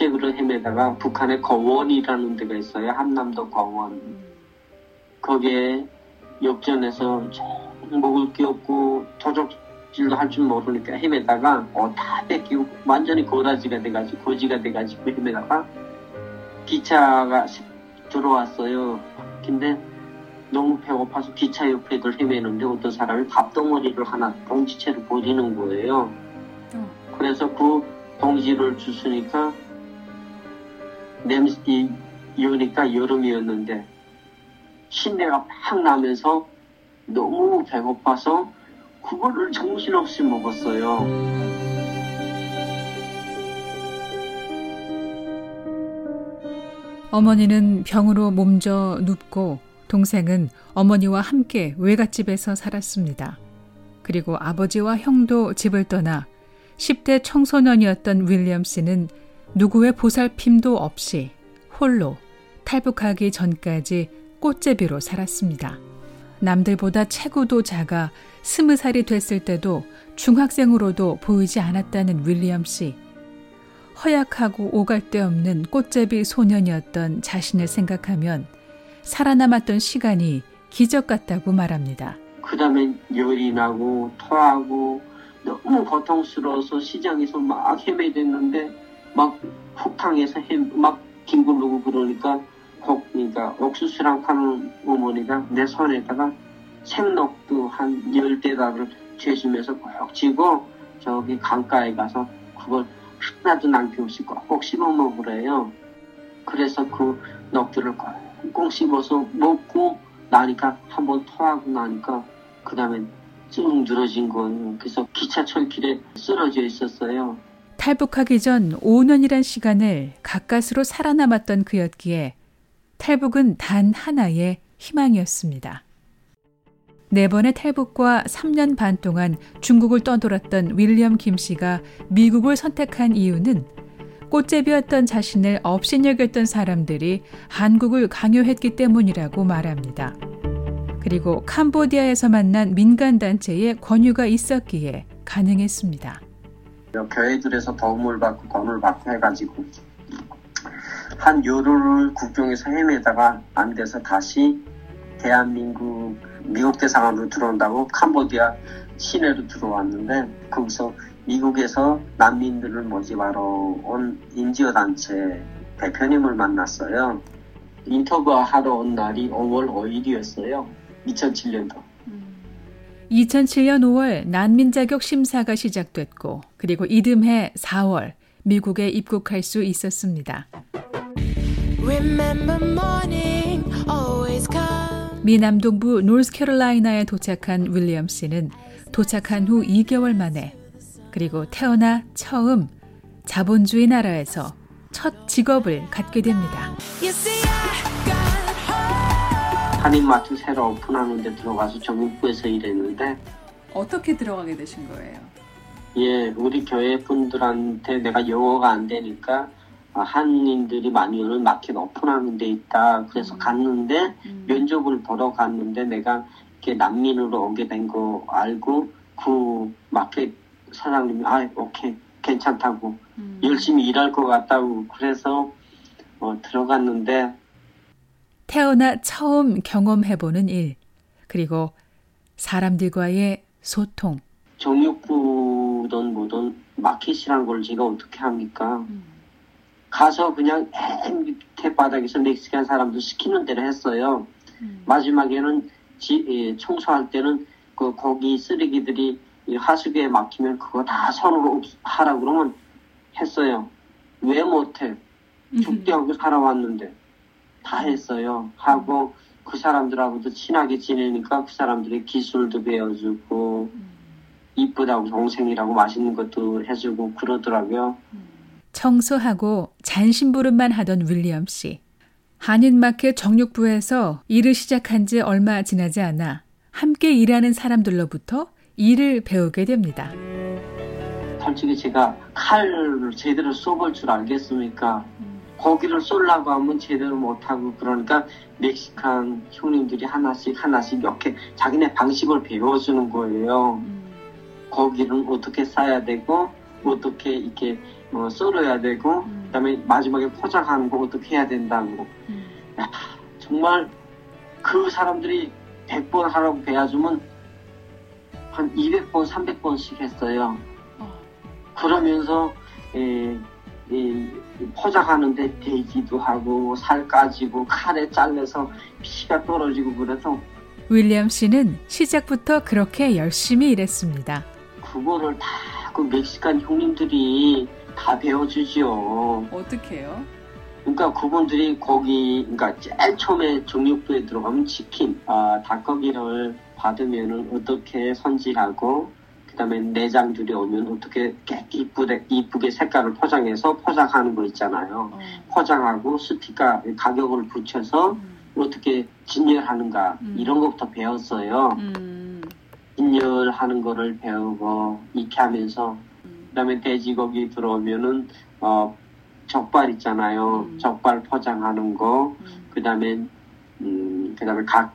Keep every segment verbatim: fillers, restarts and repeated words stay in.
트랙으로 헤매다가 북한의 거원이라는 데가 있어요. 한남도 거원. 거기에 역전해서 먹을 게 없고 도적질도 할 줄 모르니까 헤매다가 어, 다 뺏기고 완전히 고라지가 돼가지고 고지가 돼가지고 헤매다가 기차가 들어왔어요. 근데 너무 배고파서 기차 옆에들 헤매는데 어떤 사람이 밥덩어리를 하나 봉지채로 버리는 거예요. 그래서 그 봉지를 주스니까 냄새 이오니까 여름이었는데 신내가 팍 나면서 너무 배고파서 그거를 정신없이 먹었어요. 어머니는 병으로 몸져 눕고 동생은 어머니와 함께 외갓집에서 살았습니다. 그리고 아버지와 형도 집을 떠나 십 대 청소년이었던 윌리엄 씨는 누구의 보살핌도 없이 홀로 탈북하기 전까지 꽃제비로 살았습니다. 남들보다 체구도 작아 스무 살이 됐을 때도 중학생으로도 보이지 않았다는 윌리엄 씨. 허약하고 오갈 데 없는 꽃제비 소년이었던 자신을 생각하면 살아남았던 시간이 기적 같다고 말합니다. 그 다음에 열이 나고 토하고 너무 고통스러워서 시장에서 막 헤매댔는데 막 폭탕에서 막 뒹굴르고 그러니까 그러니까 옥수수랑 파는 어머니가 내 손에다가 생록도 한 열 대다를 죄심해서 꼭 쥐고 저기 강가에 가서 그걸 하나도 남김없이 꼭꼭 씹어 먹으래요. 그래서 그 녹두를 꽁꽁 씹어서 먹고 나니까 한번 토하고 나니까 그 다음에 쭉 늘어진 거예요. 그래서 기차철 길에 쓰러져 있었어요. 탈북하기 전 오 년이란 시간을 가까스로 살아남았던 그였기에 탈북은 단 하나의 희망이었습니다. 네 번의 탈북과 삼 년 반 동안 중국을 떠돌았던 윌리엄 김 씨가 미국을 선택한 이유는 꽃제비였던 자신을 업신여겼던 사람들이 한국을 강요했기 때문이라고 말합니다. 그리고 캄보디아에서 만난 민간단체의 권유가 있었기에 가능했습니다. 교회들에서 도움을 받고 돈을 받고 해가지고 한 열흘을 국경에서 헤매다가 안 돼서 다시 대한민국 미국 대사관으로 들어온다고 캄보디아 시내로 들어왔는데 거기서 미국에서 난민들을 모집하러 온 인지어단체 대표님을 만났어요. 인터뷰하러 온 날이 오월 오일이었어요. 이천칠 년도. 이천칠 년 오월 난민 자격 심사가 시작됐고 그리고 이듬해 사월 미국에 입국할 수 있었습니다. 미남동부 노스캐롤라이나에 도착한 윌리엄 씨는 도착한 후 이 개월 만에 그리고 태어나 처음 자본주의 나라에서 첫 직업을 갖게 됩니다. 한인마트 새로 오픈하는 데 들어가서 정육부에서 일했는데 어떻게 들어가게 되신 거예요? 예, 우리 교회 분들한테 내가 영어가 안 되니까 한인들이 많이 오는 마켓 오픈하는 데 있다. 그래서 갔는데 음. 면접을 보러 갔는데 내가 이렇게 난민으로 오게 된 거 알고 그 마켓 사장님이 아 오케이 괜찮다고 음. 열심히 일할 것 같다고 그래서 어, 들어갔는데 태어나 처음 경험해보는 일 그리고 사람들과의 소통 정육구든 뭐든 마켓이라는 걸 제가 어떻게 합니까? 음. 가서 그냥 밑에 바닥에서 멕시칸 사람들 시키는 대로 했어요. 음. 마지막에는 지, 청소할 때는 그 거기 쓰레기들이 하수구에 막히면 그거 다 손으로 하라 그러면 했어요. 왜 못해? 죽대하고 살아왔는데 다 했어요. 하고 그 사람들하고도 친하게 지내니까 그 사람들의 기술도 배워주고 이쁘다고 동생이라고 맛있는 것도 해주고 그러더라고요. 음. 청소하고 잔심부름만 하던 윌리엄 씨. 한인마켓 정육부에서 일을 시작한 지 얼마 지나지 않아 함께 일하는 사람들로부터 일을 배우게 됩니다. 솔직히 제가 칼을 제대로 쏘볼 줄 알겠습니까? 고기를 쏠라고 하면 제대로 못하고 그러니까 멕시칸 형님들이 하나씩 하나씩 이렇게 자기네 방식을 배워주는 거예요. 고기는 어떻게 싸야 되고 어떻게 이렇게 뭐 썰어야 되고 음. 그다음에 마지막에 포장하는 거 어떻게 해야 된다는 거. 음. 야, 정말 그 사람들이 백 번 하라고 배워주면 한 이백 번, 삼백 번씩 했어요. 어. 그러면서 에, 에, 포장하는데 대기도 하고 살 까지고 칼에 잘려서 피가 떨어지고 그래서. 윌리엄 씨는 시작부터 그렇게 열심히 일했습니다. 그거를 다 그 멕시칸 형님들이 다 배워주지요. 어떻게요? 그러니까 그분들이 거기, 그러니까 제일 처음에 정육부에 들어가면 치킨, 아, 닭고기를 받으면은 어떻게 손질하고, 그 다음에 내장들이 오면 어떻게 이쁘게, 이쁘게 색깔을 포장해서 포장하는 거 있잖아요. 음. 포장하고 스티커 가격을 붙여서 음. 어떻게 진열하는가, 음. 이런 것부터 배웠어요. 음. 진열하는 거를 배우고, 이렇게 하면서, 그 다음에 돼지고기 들어오면은, 어, 적발 있잖아요. 음. 적발 포장하는 거. 음. 그 다음에, 음, 그 다음에 각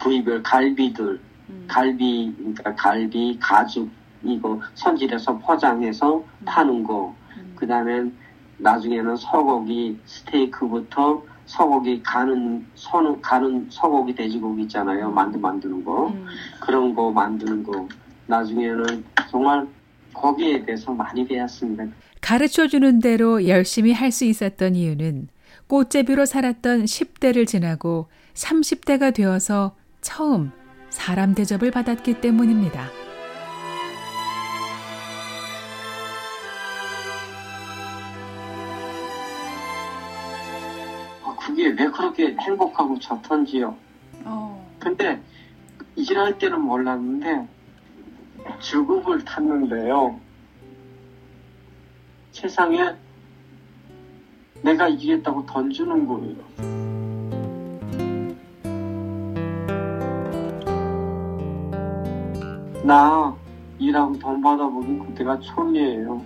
부위별 갈비들. 음. 갈비, 그러니까 갈비, 가죽, 이거 손질해서 포장해서 음. 파는 거. 음. 그 다음에 나중에는 소고기, 스테이크부터 소고기 가는, 소, 가는 소고기, 돼지고기 있잖아요. 만두 만드는 거. 음. 그런 거 만드는 거. 나중에는 정말 거기에 대해서 많이 배웠습니다. 가르쳐주는 대로 열심히 할 수 있었던 이유는 꽃제비로 살았던 십 대를 지나고 삼십 대가 되어서 처음 사람 대접을 받았기 때문입니다. 아, 그게 왜 그렇게 행복하고 좋던지요. 어. 근데 일할 때는 몰랐는데 죽음을 탔는데요. 세상에 내가 이겼다고 던지는 거예요. 나 일하고 돈 받아보긴 그때가 처음이에요.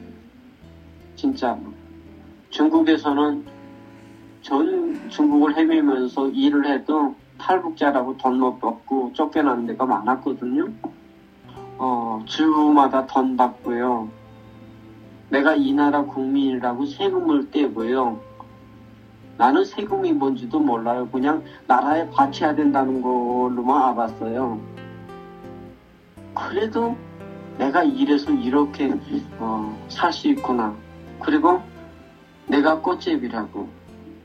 진짜 중국에서는 전 중국을 헤매면서 일을 해도 탈북자라고 돈 못 받고 쫓겨나는 데가 많았거든요. 어, 주마다 돈 받고요. 내가 이 나라 국민이라고 세금을 떼고요. 나는 세금이 뭔지도 몰라요. 그냥 나라에 바쳐야 된다는 걸로만 알았어요. 그래도 내가 일해서 이렇게 어, 살 수 있구나. 그리고 내가 꽃제비라고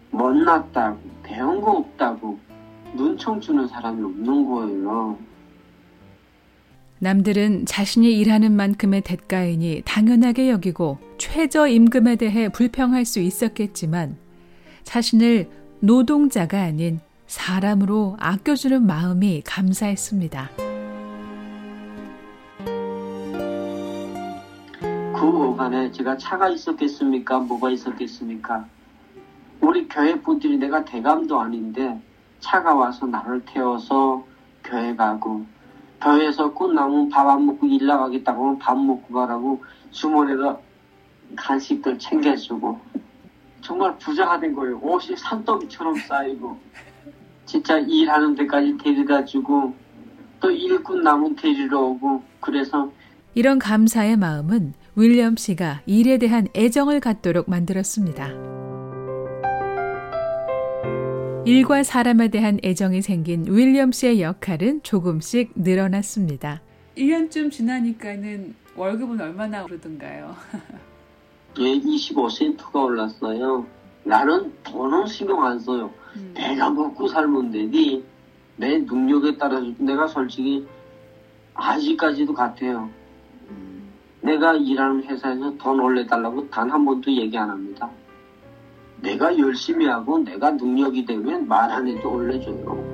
못났다고 배운 거 없다고 눈총 주는 사람이 없는 거예요. 남들은 자신이 일하는 만큼의 대가이니 당연하게 여기고 최저임금에 대해 불평할 수 있었겠지만 자신을 노동자가 아닌 사람으로 아껴주는 마음이 감사했습니다. 그 오간에 제가 차가 있었겠습니까? 뭐가 있었겠습니까? 우리 교회 분들이 내가 대감도 아닌데 차가 와서 나를 태워서 교회 가고 교회에서 끝나면 밥 안 먹고 일 나가겠다고 하면 밥 먹고 가라고 주머니에다 간식들 챙겨주고 정말 부자가 된 거예요. 옷이 산더미처럼 쌓이고 진짜 일하는 데까지 데려다주고 또 일 끝나면 데리러 오고 그래서 이런 감사의 마음은 윌리엄 씨가 일에 대한 애정을 갖도록 만들었습니다. 일과 사람에 대한 애정이 생긴 윌리엄 씨의 역할은 조금씩 늘어났습니다. 일 년쯤 지나니까는 월급은 얼마나 오르던가요? 예, 이십오 센트가 올랐어요. 나는 돈은 신경 안 써요. 음. 내가 먹고 살면 되니 내 능력에 따라서 내가 솔직히 아직까지도 같아요. 음. 내가 일하는 회사에서 돈 올려달라고 단 한 번도 얘기 안 합니다. 내가 열심히 하고 내가 능력이 되면 말 안 해도 올려줘요.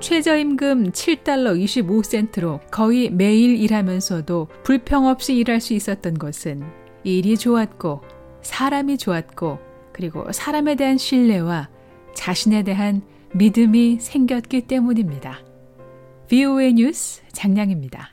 최저임금 칠 달러 이십오 센트로 거의 매일 일하면서도 불평 없이 일할 수 있었던 것은 일이 좋았고 사람이 좋았고 그리고 사람에 대한 신뢰와 자신에 대한 믿음이 생겼기 때문입니다. 브이오에이 뉴스 장량입니다.